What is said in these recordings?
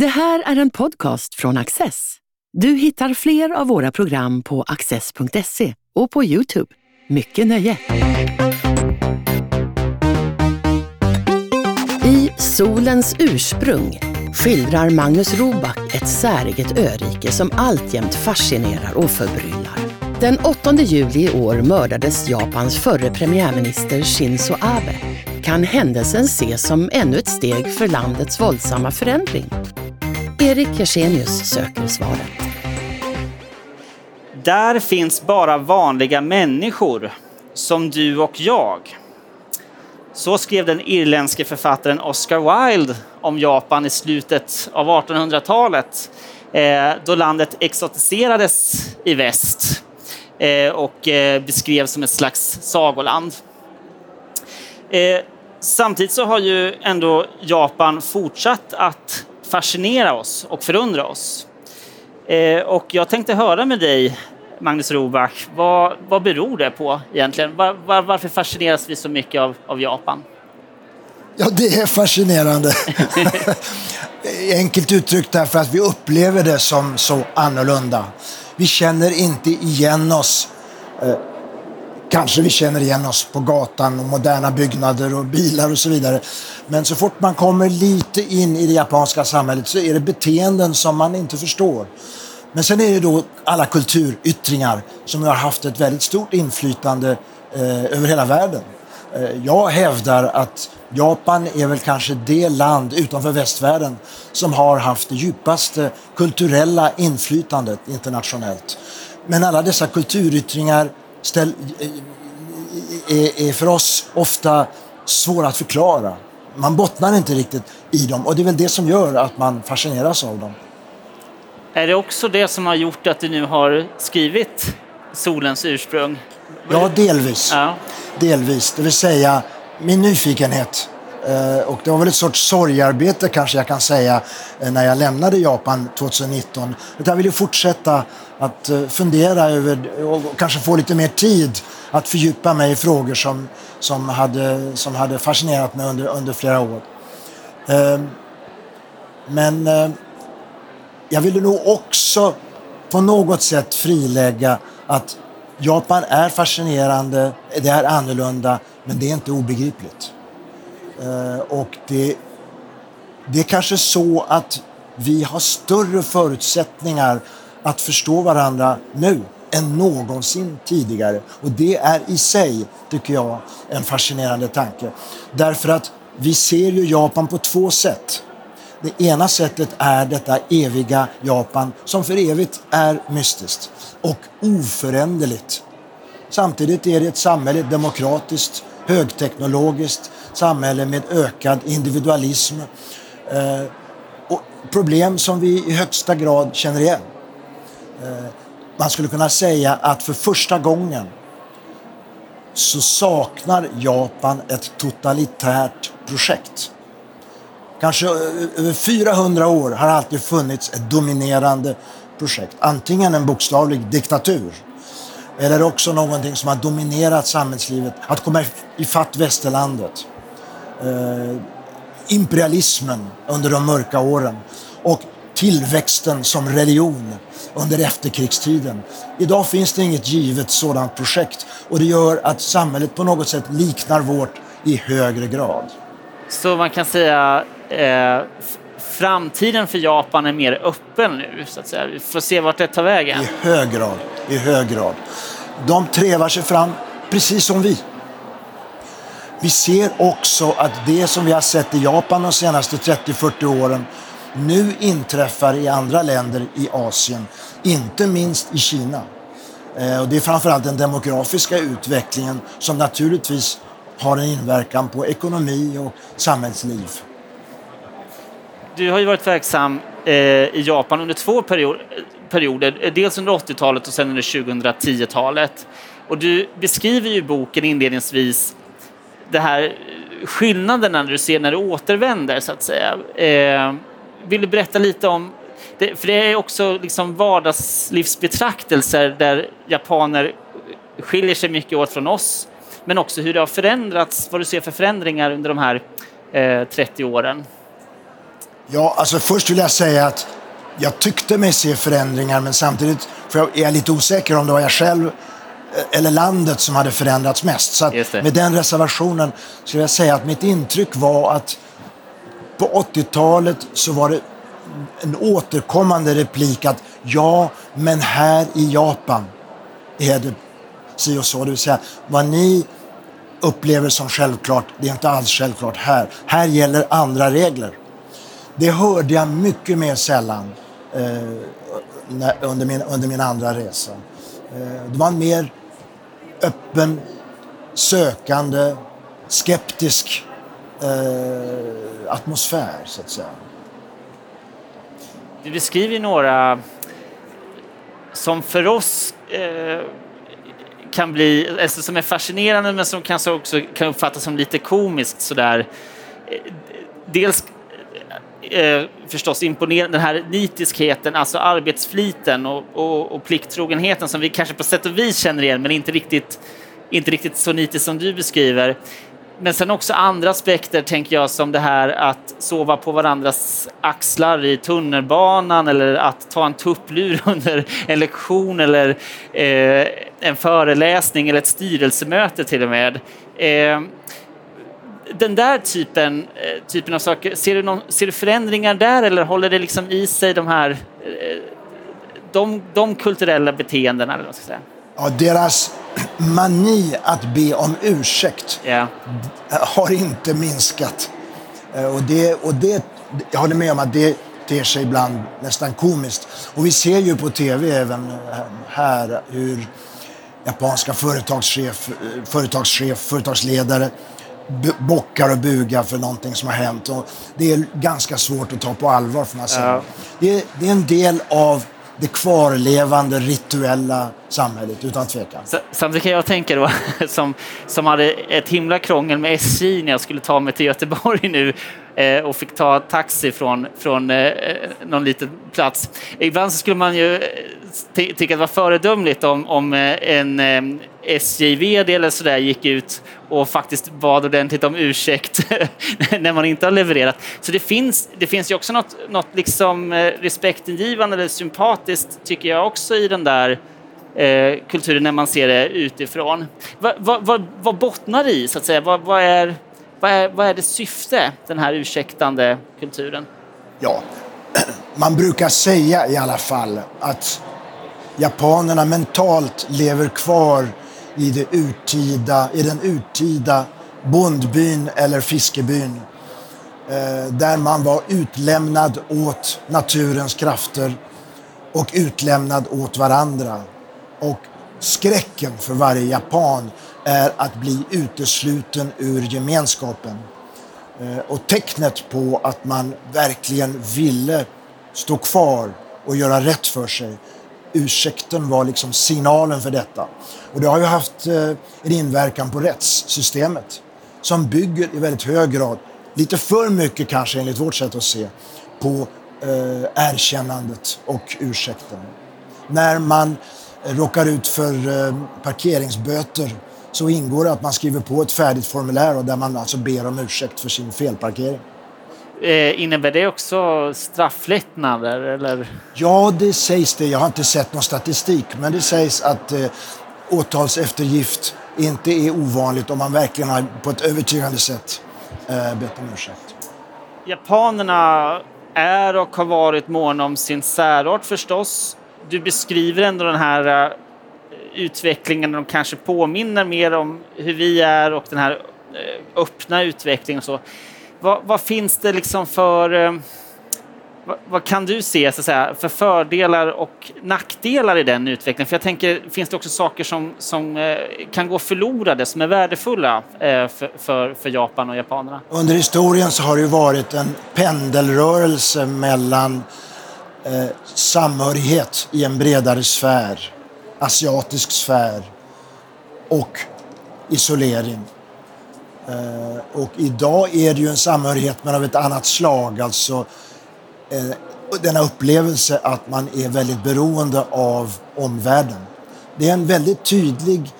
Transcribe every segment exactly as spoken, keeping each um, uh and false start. Det här är en podcast från Access. Du hittar fler av våra program på access punkt se och på YouTube. Mycket nöje! I Solens ursprung skildrar Magnus Roback ett säreget örike som alltjämt fascinerar och förbryllar. Den åttonde juli i år mördades Japans förre premiärminister Shinzo Abe. Kan händelsen ses som ännu ett steg för landets våldsamma förändring? Erik Gersenius söker svaret. Där finns bara vanliga människor, som du och jag. Så skrev den irländske författaren Oscar Wilde om Japan i slutet av artonhundratalet, då landet exotiserades i väst och beskrevs som ett slags sagoland. Samtidigt så har ju ändå Japan fortsatt att fascinera oss och förundra oss. Och jag tänkte höra med dig, Magnus Roback, vad, vad beror det på egentligen? Var, var, varför fascineras vi så mycket av, av Japan? Ja, det är fascinerande. Enkelt uttryckt därför att vi upplever det som så annorlunda. Vi känner inte igen oss. Kanske vi känner igen oss på gatan och moderna byggnader och bilar och så vidare. Men så fort man kommer lite in i det japanska samhället så är det beteenden som man inte förstår. Men sen är det då alla kulturyttringar som har haft ett väldigt stort inflytande eh, över hela världen. Eh, jag hävdar att Japan är väl kanske det land utanför västvärlden som har haft det djupaste kulturella inflytandet internationellt. Men alla dessa kulturyttringar Ställ, är, är för oss ofta svåra att förklara. Man bottnar inte riktigt i dem. Och det är väl det som gör att man fascineras av dem. Är det också det som har gjort att du nu har skrivit Solens ursprung? Ja, delvis. Ja. Delvis. Det vill säga min nyfikenhet. Och det var väl ett sorts sorgarbete kanske jag kan säga när jag lämnade Japan tjugonitton. Jag ville fortsätta att fundera över och kanske få lite mer tid att fördjupa mig i frågor som, som, hade, som hade fascinerat mig under, under flera år. Men jag ville nog också på något sätt frilägga att Japan är fascinerande, det är annorlunda, men det är inte obegripligt. Uh, och det, det är kanske så att vi har större förutsättningar att förstå varandra nu än någonsin tidigare. Och det är i sig, tycker jag, en fascinerande tanke. Därför att vi ser ju Japan på två sätt. Det ena sättet är detta eviga Japan som för evigt är mystiskt och oföränderligt. Samtidigt är det ett samhälle demokratiskt, högteknologiskt samhälle med ökad individualism eh, och problem som vi i högsta grad känner igen. Eh, man skulle kunna säga att för första gången så saknar Japan ett totalitärt projekt. Kanske över fyrahundra år har alltid funnits ett dominerande projekt. Antingen en bokstavlig diktatur eller också någonting som har dominerat samhällslivet, att komma ifatt västerlandet. Eh, imperialismen under de mörka åren och tillväxten som religion under efterkrigstiden. Idag finns det inget givet sådant projekt och det gör att samhället på något sätt liknar vårt i högre grad. Så man kan säga eh, framtiden för Japan är mer öppen nu, så att säga. Vi får se vart det tar vägen. I hög grad, i hög grad. De trevar sig fram precis som vi. Vi ser också att det som vi har sett i Japan de senaste trettio till fyrtio åren nu inträffar i andra länder i Asien, inte minst i Kina. Och det är framförallt den demografiska utvecklingen som naturligtvis har en inverkan på ekonomi och samhällsliv. Du har ju varit verksam i Japan under två perioder, dels under åttiotalet och sen under tjugotiotalet. Och du beskriver ju boken inledningsvis det här skillnaderna du ser när du återvänder, så att säga. Eh, vill du berätta lite om det? För det är också liksom vardagslivsbetraktelser där japaner skiljer sig mycket åt från oss. Men också hur det har förändrats, vad du ser för förändringar under de här eh, trettio åren. Ja, alltså först vill jag säga att jag tyckte mig se förändringar, men samtidigt för jag är lite osäker om det var jag själv eller landet som hade förändrats mest. Så att med den reservationen skulle jag säga att mitt intryck var att på åttiotalet så var det en återkommande replik att ja, men här i Japan är det si och så. Det vill säga, vad ni upplever som självklart, det är inte alls självklart här. Här gäller andra regler. Det hörde jag mycket mer sällan eh, när, under, min, under min andra resa. Eh, det var en mer öppen, sökande, skeptisk eh, atmosfär, så att säga. Du beskriver några som för oss eh, kan bli, alltså som är fascinerande, men som kanske också kan uppfattas som lite komiskt sådär. Dels eh, förstås imponerande, den här nitiskheten, alltså arbetsfliten och, och, och plikttrogenheten som vi kanske på sätt och vis känner igen, men inte riktigt, inte riktigt så nitiskt som du beskriver. Men sen också andra aspekter, tänker jag, som det här att sova på varandras axlar i tunnelbanan, eller att ta en tupplur under en lektion eller eh, en föreläsning eller ett styrelsemöte till och med. Eh, den där typen, eh, typen av saker, ser du, någon, ser du förändringar där, eller håller det liksom i sig de här eh, de, de kulturella beteendena, eller vad ska jag säga? Ja, deras mani att be om ursäkt yeah. har inte minskat. Och det, och det, jag håller med om att det ter sig ibland nästan komiskt. Och vi ser ju på tv även här hur japanska företagschef, företagschef företagsledare bockar och bugar för någonting som har hänt. Och det är ganska svårt att ta på allvar, för man säger. Yeah. Det, det är en del av det kvarlevande rituella samhället, utan tvekan. Samtidigt kan jag tänka då, som, som hade ett himla krångel med S J när jag skulle ta mig till Göteborg nu eh, och fick ta taxi från, från eh, någon liten plats. Ibland så skulle man ju ty- tycka att det var föredömligt om, om en eh, S J-vd eller sådär gick ut och faktiskt bad ordentligt om ursäkt när man inte har levererat. Så det finns, det finns ju också något, något liksom respektingivande eller sympatiskt, tycker jag också, i den där eh, kulturen när man ser det utifrån. Va, va, va, vad bottnar det i, så att säga? Va, va är, va är, vad är det syfte, den här ursäktande kulturen? Ja, man brukar säga i alla fall att japanerna mentalt lever kvar i, det urtida, i den urtida bondbyn eller fiskebyn, eh, där man var utlämnad åt naturens krafter och utlämnad åt varandra. Och skräcken för varje japan är att bli utesluten ur gemenskapen. Eh, och tecknet på att man verkligen ville stå kvar och göra rätt för sig, ursäkten var liksom signalen för detta. Och det har ju haft en inverkan på rättssystemet som bygger i väldigt hög grad, lite för mycket kanske enligt vårt sätt att se, på eh, erkännandet och ursäkten. När man råkar ut för eh, parkeringsböter så ingår det att man skriver på ett färdigt formulär och där man alltså ber om ursäkt för sin felparkering. Eh, innebär det också strafflättnader, eller? Ja, det sägs det. Jag har inte sett någon statistik, men det sägs att eh, åtalseftergift inte är ovanligt om man verkligen har på ett övertygande sätt eh, bett om ursäkt. Japanerna är och har varit måna om sin särart, förstås. Du beskriver ändå den här eh, utvecklingen, de kanske påminner mer om hur vi är och den här eh, öppna utvecklingen och så. Vad, vad finns det liksom för... Vad, vad kan du se, så att säga, för fördelar och nackdelar i den utvecklingen? För jag tänker, finns det också saker som, som kan gå förlorade, som är värdefulla för, för, för Japan och japanerna? Under historien så har det ju varit en pendelrörelse mellan eh, samhörighet i en bredare sfär, asiatisk sfär, och isolering. Uh, och idag är det ju en samhörighet men av ett annat slag, alltså uh, denna upplevelse att man är väldigt beroende av omvärlden. Det är en väldigt tydlig,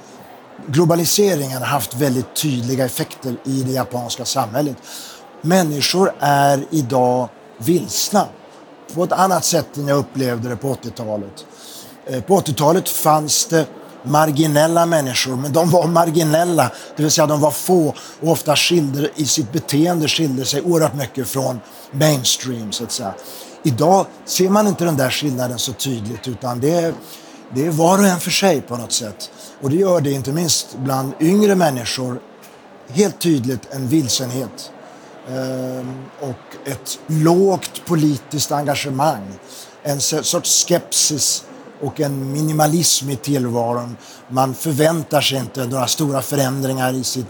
globaliseringen har haft väldigt tydliga effekter i det japanska samhället. Människor är idag vilsna på ett annat sätt än jag upplevde det på åttiotalet. På åttiotalet fanns det marginella människor, men de var marginella, det vill säga de var få och ofta skilde i sitt beteende skilde sig oerhört mycket från mainstream så att säga. Idag ser man inte den där skillnaden så tydligt, utan det är, det är var och en för sig på något sätt. Och det gör det inte minst bland yngre människor helt tydligt en vilsenhet ehm, och ett lågt politiskt engagemang, en sorts skepsis och en minimalism i tillvaron. Man förväntar sig inte några stora förändringar i, sitt,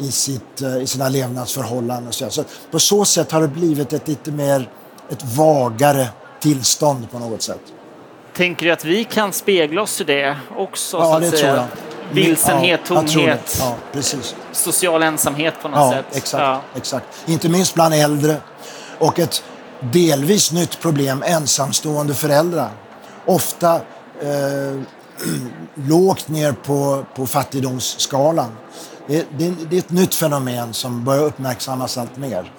i, sitt, i sina levnadsförhållanden. Så på så sätt har det blivit ett lite mer ett vagare tillstånd på något sätt. Tänker du att vi kan spegla oss i det också? Ja, så att det säga. Tror jag. Vilsenhet, ja, tomhet, ja, precis. Social ensamhet på något ja, sätt. Exakt, ja, exakt. Inte minst bland äldre. Och ett delvis nytt problem, ensamstående föräldrar. Ofta eh, lågt ner på, på fattigdomsskalan. Det, det, det är ett nytt fenomen som börjar uppmärksammas allt mer.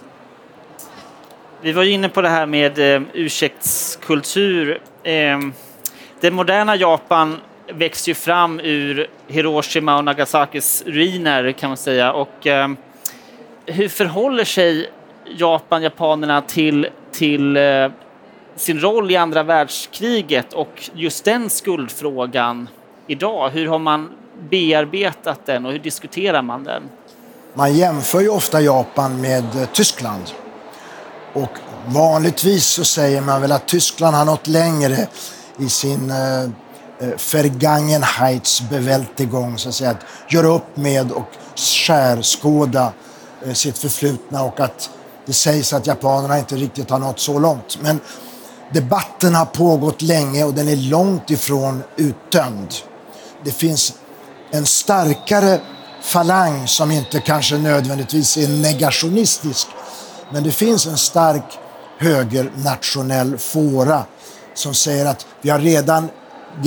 Vi var ju inne på det här med eh, ursäktskultur. Eh, det moderna Japan växer ju fram ur Hiroshima och Nagasakis ruiner, kan man säga. Och, eh, hur förhåller sig Japan, japanerna till... till eh, sin roll i andra världskriget och just den skuldfrågan idag? Hur har man bearbetat den och hur diskuterar man den? Man jämför ju ofta Japan med Tyskland. Och vanligtvis så säger man väl att Tyskland har nått längre i sin eh, Vergangenheitsbewältigung, så att säga, att göra upp med och skärskåda eh, sitt förflutna, och att det sägs att japanerna inte riktigt har nått så långt. Men debatten har pågått länge och den är långt ifrån uttömd. Det finns en starkare falang som inte kanske nödvändigtvis är negationistisk, men det finns en stark högernationell fåra som säger att vi har redan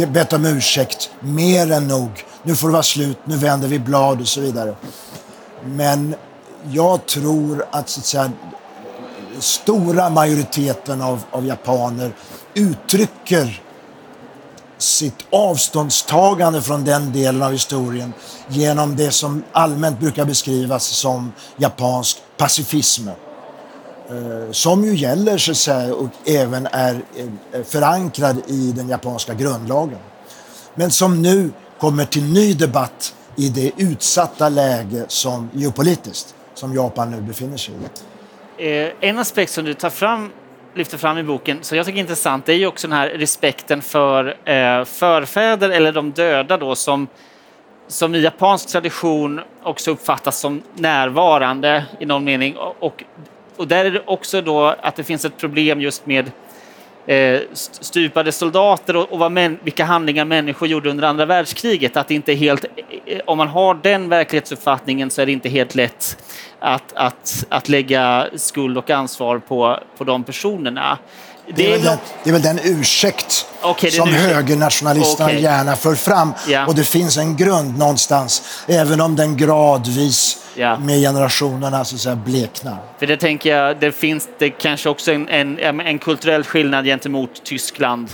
bett om ursäkt, mer än nog. Nu får det vara slut, nu vänder vi blad och så vidare. Men jag tror att, så att säga, stora majoriteten av, av japaner uttrycker sitt avståndstagande från den delen av historien genom det som allmänt brukar beskrivas som japansk pacifism, eh, som ju gäller, så att säga, och även är eh, förankrad i den japanska grundlagen, men som nu kommer till ny debatt i det utsatta läge som geopolitiskt som Japan nu befinner sig i. En aspekt som du tar fram, lyfter fram i boken, som jag tycker är intressant, det är ju också den här respekten för eh, förfäder eller de döda då, som, som i japansk tradition också uppfattas som närvarande i någon mening. Och, och där är det också då att det finns ett problem just med eh, stupade soldater och, och vad män, vilka handlingar människor gjorde under andra världskriget. Att det inte är helt, om man har den verklighetsuppfattningen, så är det inte helt lätt Att, att, att lägga skuld och ansvar på, på de personerna. Det, det, är väl den, det är väl den ursäkt okay, som ursäkt. högernationalisterna okay. gärna för fram. Yeah. Och det finns en grund någonstans, även om den gradvis yeah. med generationerna, så att säga, bleknar. För det tänker jag, det finns det kanske också en, en, en kulturell skillnad gentemot Tyskland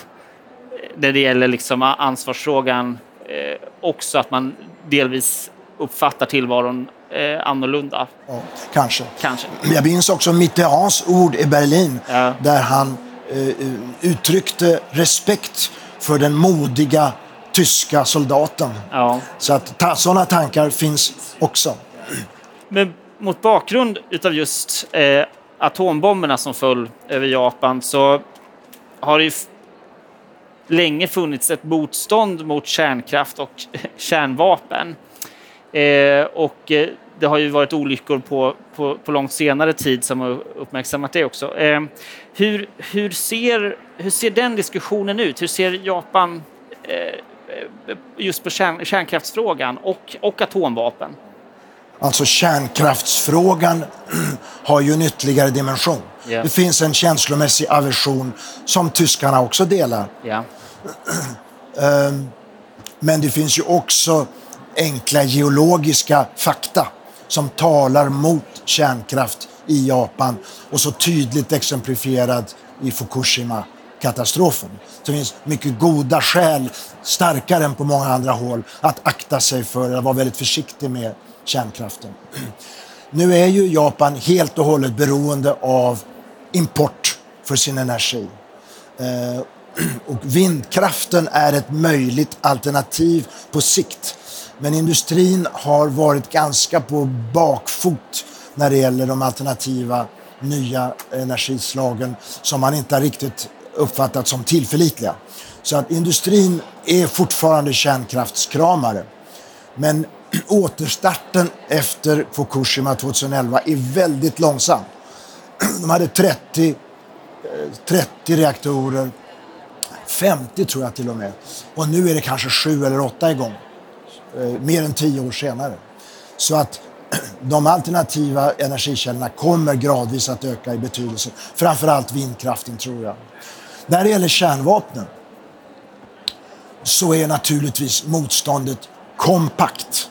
när det gäller liksom ansvarsfrågan, eh, också att man delvis uppfattar tillvaron Eh, annorlunda. Ja, kanske. kanske. Jag minns också Mitterrands ord i Berlin, ja. där han eh, uttryckte respekt för den modiga tyska soldaten. Ja. Så att ta, sådana tankar finns också. Men mot bakgrund utav just eh, atombomberna som föll över Japan, så har det ju f- länge funnits ett motstånd mot kärnkraft och kärnvapen. Eh, och eh, det har ju varit olyckor på, på, på långt senare tid som har uppmärksammat det också. Eh, hur, hur, ser, hur ser den diskussionen ut? Hur ser Japan eh, just på kärn, kärnkraftsfrågan och, och atomvapen? Alltså kärnkraftsfrågan har ju en ytterligare dimension. Yeah. Det finns en känslomässig aversion som tyskarna också delar. Yeah. eh, men det finns ju också enkla geologiska fakta som talar mot kärnkraft i Japan och så tydligt exemplifierad i Fukushima-katastrofen. Det finns mycket goda skäl, starkare än på många andra håll, att akta sig för eller vara väldigt försiktig med kärnkraften. Nu är ju Japan helt och hållet beroende av import för sin energi. Eh, och vindkraften är ett möjligt alternativ på sikt. Men industrin har varit ganska på bakfot när det gäller de alternativa nya energislagen som man inte har riktigt uppfattat som tillförlitliga. Så att industrin är fortfarande kärnkraftskramare. Men återstarten efter Fukushima tjugohundraelva är väldigt långsam. De hade trettio, trettio reaktorer, femtio tror jag till och med. Och nu är det kanske sju eller åtta igång. Mer än tio år senare. Så att de alternativa energikällorna kommer gradvis att öka i betydelse. Framförallt vindkraften tror jag. När det gäller kärnvapnen så är naturligtvis motståndet kompakt.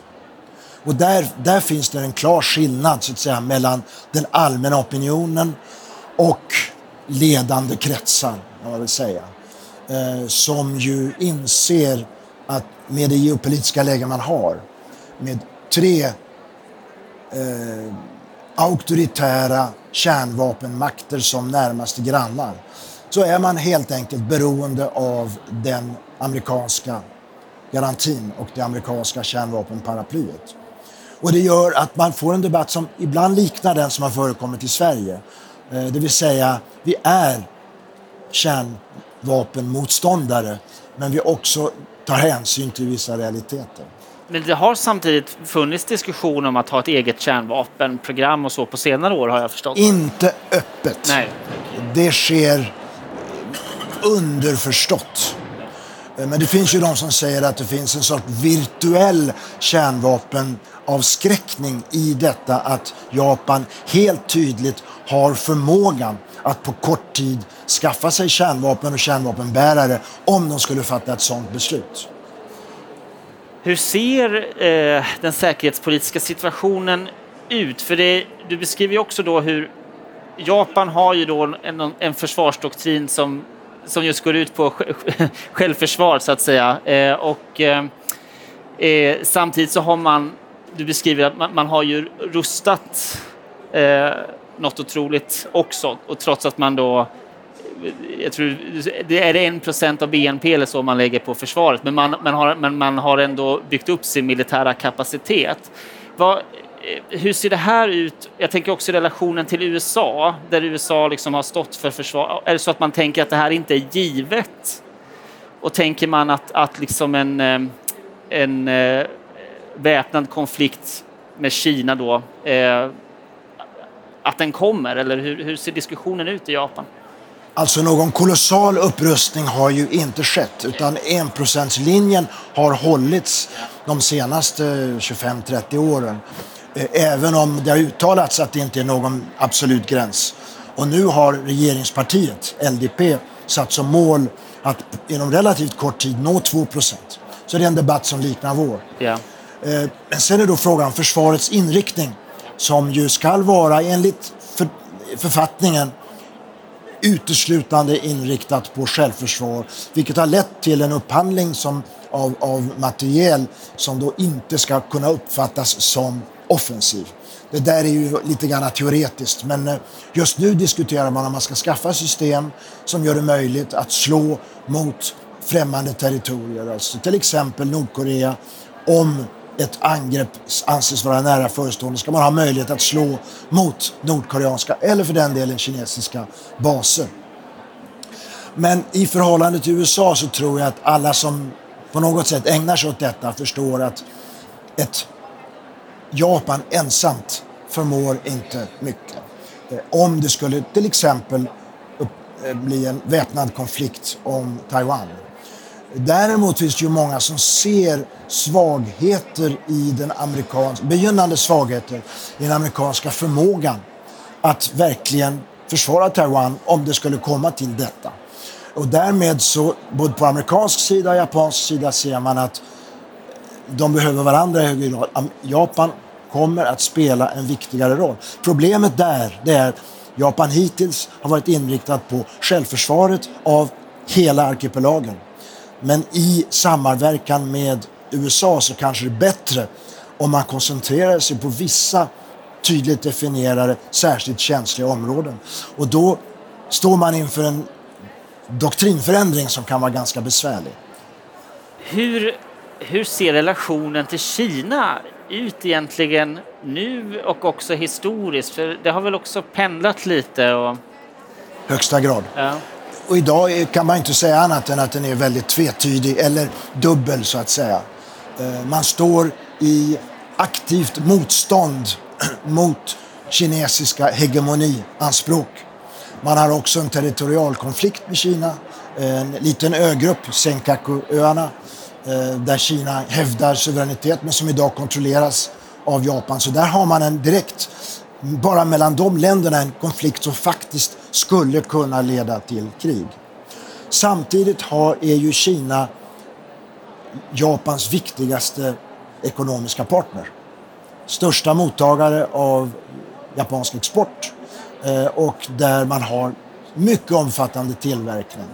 Och där, där finns det en klar skillnad så att säga, mellan den allmänna opinionen och ledande kretsar, jag vill säga. Eh, som ju inser att med det geopolitiska läge man har, med tre eh, auktoritära kärnvapenmakter som närmaste grannar, så är man helt enkelt beroende av den amerikanska garantin och det amerikanska kärnvapenparaplyet. Och det gör att man får en debatt som ibland liknar den som har förekommit i Sverige. Eh, det vill säga, vi är kärnvapenmotståndare, men vi också tar hänsyn till vissa realiteter. Men det har samtidigt funnits diskussion om att ha ett eget kärnvapenprogram och så på senare år, har jag förstått. Inte öppet. Nej. Det sker underförstått. Men det finns ju de som säger att det finns en sorts virtuell kärnvapenavskräckning i detta att Japan helt tydligt har förmågan att på kort tid skaffa sig kärnvapen och kärnvapenbärare om de skulle fatta ett sådant beslut. Hur ser eh, den säkerhetspolitiska situationen ut? För det, du beskriver ju också då hur Japan har ju då en, en försvarsdoktrin som, som just går ut på självförsvar så att säga. Eh, och eh, samtidigt så har man, du beskriver att man, man har ju rustat eh, något otroligt också, och trots att man då, jag tror det är en procent av B N P eller så man lägger på försvaret, men man, man, har, men man har ändå byggt upp sin militära kapacitet. Vad, hur ser det här ut? Jag tänker också i relationen till U S A, där U S A liksom har stått för försvar. Är det så att man tänker att det här inte är givet? Och tänker man att, att liksom en, en väpnad konflikt med Kina då, eh, att den kommer, eller hur, hur ser diskussionen ut i Japan? Alltså någon kolossal upprustning har ju inte skett, utan enprocentslinjen har hållits de senaste tjugofem trettio åren. Även om det har uttalats att det inte är någon absolut gräns. Och nu har regeringspartiet, L D P, satt som mål att inom relativt kort tid nå två procent. Så det är en debatt som liknar vår. Ja. Men sen är då frågan försvarets inriktning, som ju ska vara enligt för, författningen uteslutande inriktat på självförsvar, vilket har lett till en upphandling som, av, av materiel som då inte ska kunna uppfattas som offensiv. Det där är ju lite grann teoretiskt, men just nu diskuterar man om man ska skaffa system som gör det möjligt att slå mot främmande territorier, alltså till exempel Nordkorea. Om ett angrepp anses vara nära förestående ska man ha möjlighet att slå mot nordkoreanska eller för den delen kinesiska baser. Men i förhållande till U S A så tror jag att alla som på något sätt ägnar sig åt detta förstår att ett Japan ensamt förmår inte mycket. Om det skulle till exempel bli en väpnad konflikt om Taiwan. Däremot finns det ju många som ser svagheter i den amerikanska, begynnande svagheter i den amerikanska förmågan att verkligen försvara Taiwan om det skulle komma till detta. Och därmed så, både på amerikansk sida och japansk sida ser man att de behöver varandra i hög grad. Japan kommer att spela en viktigare roll. Problemet där det är att Japan hittills har varit inriktat på självförsvaret av hela arkipelagen. Men i samverkan med U S A så kanske det är bättre om man koncentrerar sig på vissa tydligt definierade, särskilt känsliga områden. Och då står man inför en doktrinförändring som kan vara ganska besvärlig. Hur, hur ser relationen till Kina ut egentligen nu och också historiskt? För det har väl också pendlat lite? Och... Högsta grad. Ja. Och idag kan man inte säga annat än att den är väldigt tvetydig eller dubbel så att säga. Man står i aktivt motstånd mot kinesiska hegemonianspråk. Man har också en territorialkonflikt med Kina. En liten ögrupp, Senkakuöarna, där Kina hävdar suveränitet men som idag kontrolleras av Japan. Så där har man en direkt, bara mellan de länderna, en konflikt som faktiskt skulle kunna leda till krig. Samtidigt har, är ju Kina Japans viktigaste ekonomiska partner. Största mottagare av japansk export och där man har mycket omfattande tillverkning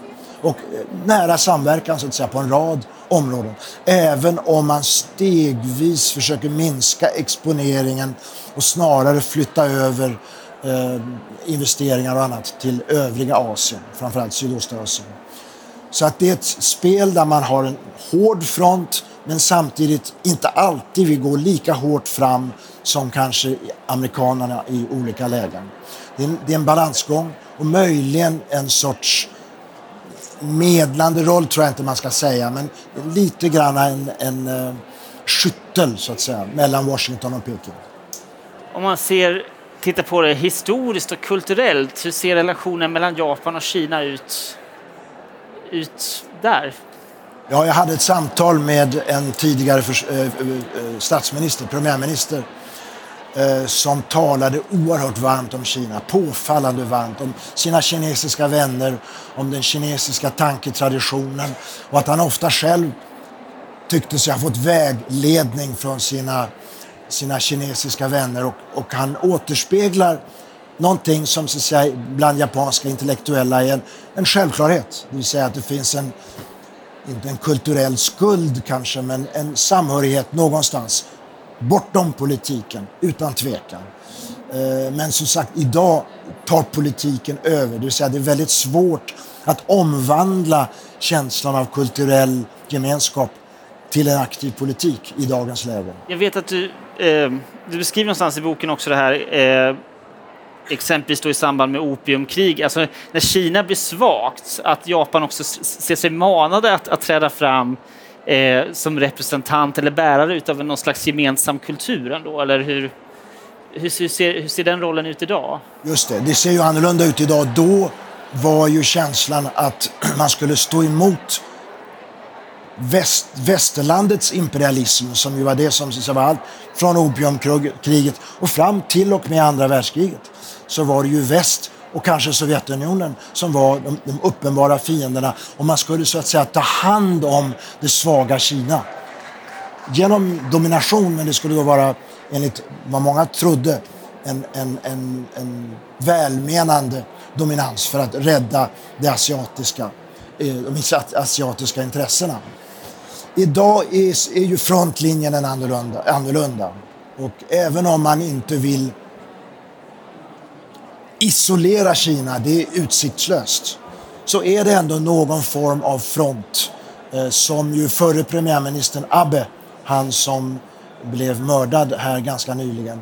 och nära samverkan så att säga på en rad områden. Även om man stegvis försöker minska exponeringen och snarare flytta över eh, investeringar och annat till övriga Asien, framförallt Sydostasien. Så att det är ett spel där man har en hård front men samtidigt inte alltid vill gå lika hårt fram som kanske amerikanerna i olika lägen. Det är en, det är en balansgång och möjligen en sorts medlande roll tror jag inte man ska säga, men lite grann en, en uh, skyttel så att säga mellan Washington och Peking. Om man ser, tittar på det historiskt och kulturellt, hur ser relationen mellan Japan och Kina ut, ut där? Ja, jag hade ett samtal med en tidigare för, eh, statsminister, premiärminister eh, som talade oerhört varmt om Kina, påfallande varmt om sina kinesiska vänner, om den kinesiska tanketraditionen och att han ofta själv tyckte sig ha fått vägledning från sina, sina kinesiska vänner och, och han återspeglar någonting som så att säga, bland japanska intellektuella är en, en självklarhet, det vill säga att det finns en inte en kulturell skuld kanske, men en samhörighet någonstans bortom politiken, utan tvekan. Men som sagt, idag tar politiken över. Det vill säga, det är väldigt svårt att omvandla känslan av kulturell gemenskap till en aktiv politik i dagens läge. Jag vet att du, eh, du beskriver någonstans i boken också det här eh, exempelvis då i samband med opiumkrig, alltså när Kina blir svagt, att Japan också ser sig manade att, att träda fram eh, som representant eller bärare utav någon slags gemensam kultur ändå, eller hur, hur, hur, ser, hur ser den rollen ut idag? Just det, det ser ju annorlunda ut idag. Då var ju känslan att man skulle stå emot Väst, västerlandets imperialism som ju var det som så var allt från opiumkriget och fram till och med andra världskriget så var det ju väst och kanske Sovjetunionen som var de, de uppenbara fienderna och man skulle så att säga ta hand om det svaga Kina genom domination, men det skulle då vara enligt vad många trodde en, en, en, en välmenande dominans för att rädda det asiatiska de asiatiska intressena. Idag är, är ju frontlinjen en annorlunda, annorlunda. Och även om man inte vill isolera Kina, det är utsiktslöst, så är det ändå någon form av front eh, som ju förre premiärministern Abe, han som blev mördad här ganska nyligen,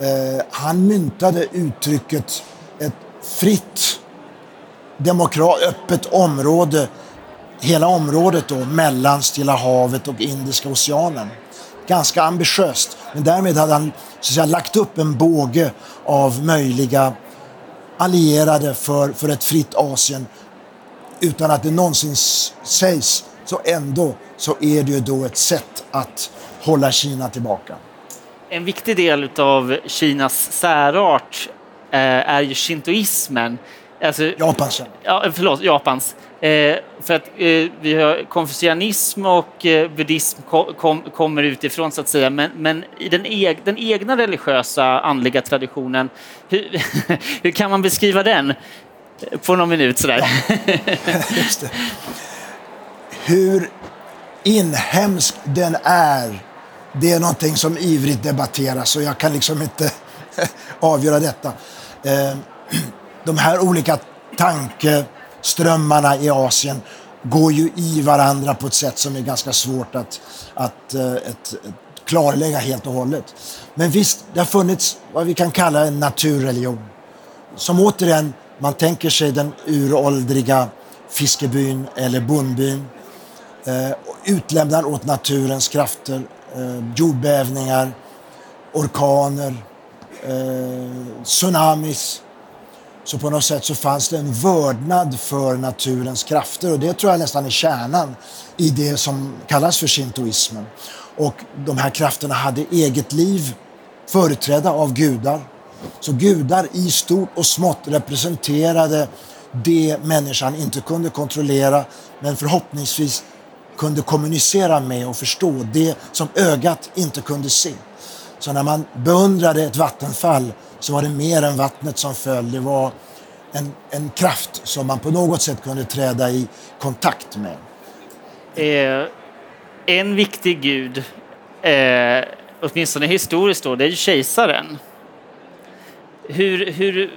eh, han myntade uttrycket ett fritt Demokrat, öppet område, hela området då, mellan Stilla havet och Indiska oceanen. Ganska ambitiöst, men därmed hade han så att säga, lagt upp en båge av möjliga allierade för, för ett fritt Asien. Utan att det någonsin sägs, så ändå så är det ju då ett sätt att hålla Kina tillbaka. En viktig del av Kinas särart eh, är ju shintoismen. Alltså, Japans. Ja, förlåt, Japans. Eh, för att eh, vi har konfucianism och eh, buddhism kom, kom, kommer utifrån så att säga, men, men i den, eg, den egna religiösa andliga traditionen, hur, hur kan man beskriva den på någon minut sådär? Ja, just det. Hur inhemsk den är, det är någonting som ivrigt debatteras och jag kan liksom inte avgöra detta. Eh, de här olika tanke strömmarna i Asien går ju i varandra på ett sätt som är ganska svårt att, att, att, att klarlägga helt och hållet. Men visst, det har funnits vad vi kan kalla en naturreligion. Som återigen, man tänker sig den uråldriga fiskebyn eller bondbyn. Eh, utlämnad åt naturens krafter, eh, jordbävningar, orkaner, eh, tsunamis. Så på något sätt så fanns det en vördnad för naturens krafter. Och det tror jag nästan är kärnan i det som kallas för shintoismen. Och de här krafterna hade eget liv, företrädda av gudar. Så gudar i stort och smått representerade det människan inte kunde kontrollera, men förhoppningsvis kunde kommunicera med och förstå, det som ögat inte kunde se. Så när man beundrade ett vattenfall så var det mer än vattnet som föll. Det var en, en kraft som man på något sätt kunde träda i kontakt med. Eh, en viktig gud, eh, åtminstone historiskt då, det är ju kejsaren. Hur, hur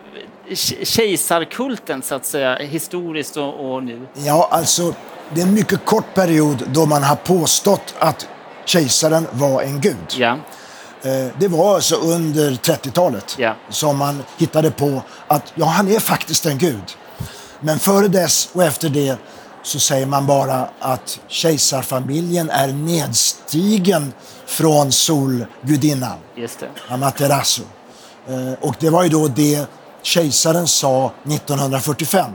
kejsarkulten så att säga, historiskt och, och nu? Ja, alltså det är en mycket kort period då man har påstått att kejsaren var en gud. Ja. Det var alltså under trettiotalet yeah. som man hittade på att ja, han är faktiskt en gud. Men före dess och efter det så säger man bara att kejsarfamiljen är nedstigen från solgudinnan. Just det. Amaterasu. Och det var ju då det kejsaren sa nittonhundrafyrtiofem.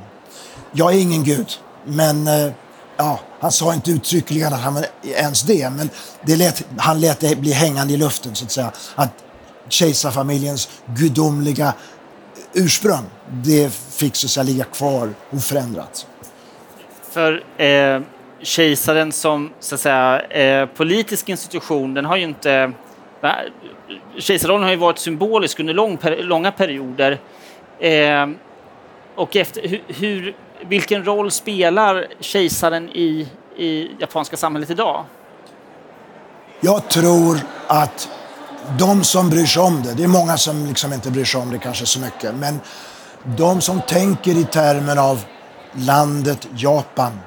Jag är ingen gud, men... Ja, han sa inte uttryckligen att han var ens det, men det lät, han lät det bli hängande i luften så att säga. Att kejsarfamiljens gudomliga ursprung, det fick så att säga ligga kvar oförändrat. För eh, kejsaren som så att säga, eh, politisk institution, den har ju inte... Kejsarrollen har ju varit symbolisk under lång, långa perioder. Eh, och efter... Hur... hur Vilken roll spelar kejsaren i, i japanska samhället idag? Jag tror att de som bryr sig om det, det är många som liksom inte bryr sig om det kanske så mycket, men de som tänker i termer av landet Japan,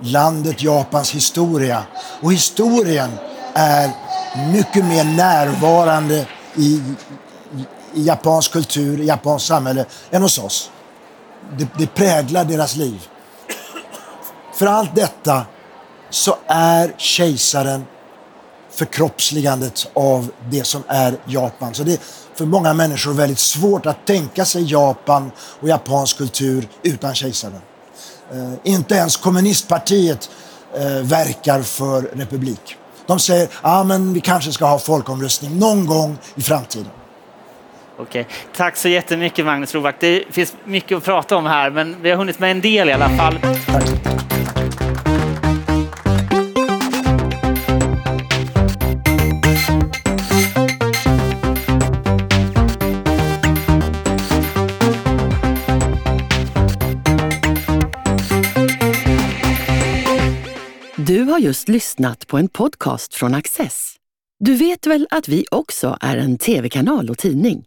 landet Japans historia, och historien är mycket mer närvarande i, i, i japansk kultur, i japansk samhälle än hos oss. Det, det präglar deras liv. För allt detta så är kejsaren förkroppsligandet av det som är Japan. Så det är för många människor väldigt svårt att tänka sig Japan och japansk kultur utan kejsaren. Eh, inte ens kommunistpartiet eh, verkar för republik. De säger att ah, men vi kanske ska ha folkomröstning någon gång i framtiden. Okej. Tack så jättemycket Magnus Roback. Det finns mycket att prata om här, men vi har hunnit med en del i alla fall. Tack. Du har just lyssnat på en podcast från Access. Du vet väl att vi också är en tv-kanal och tidning?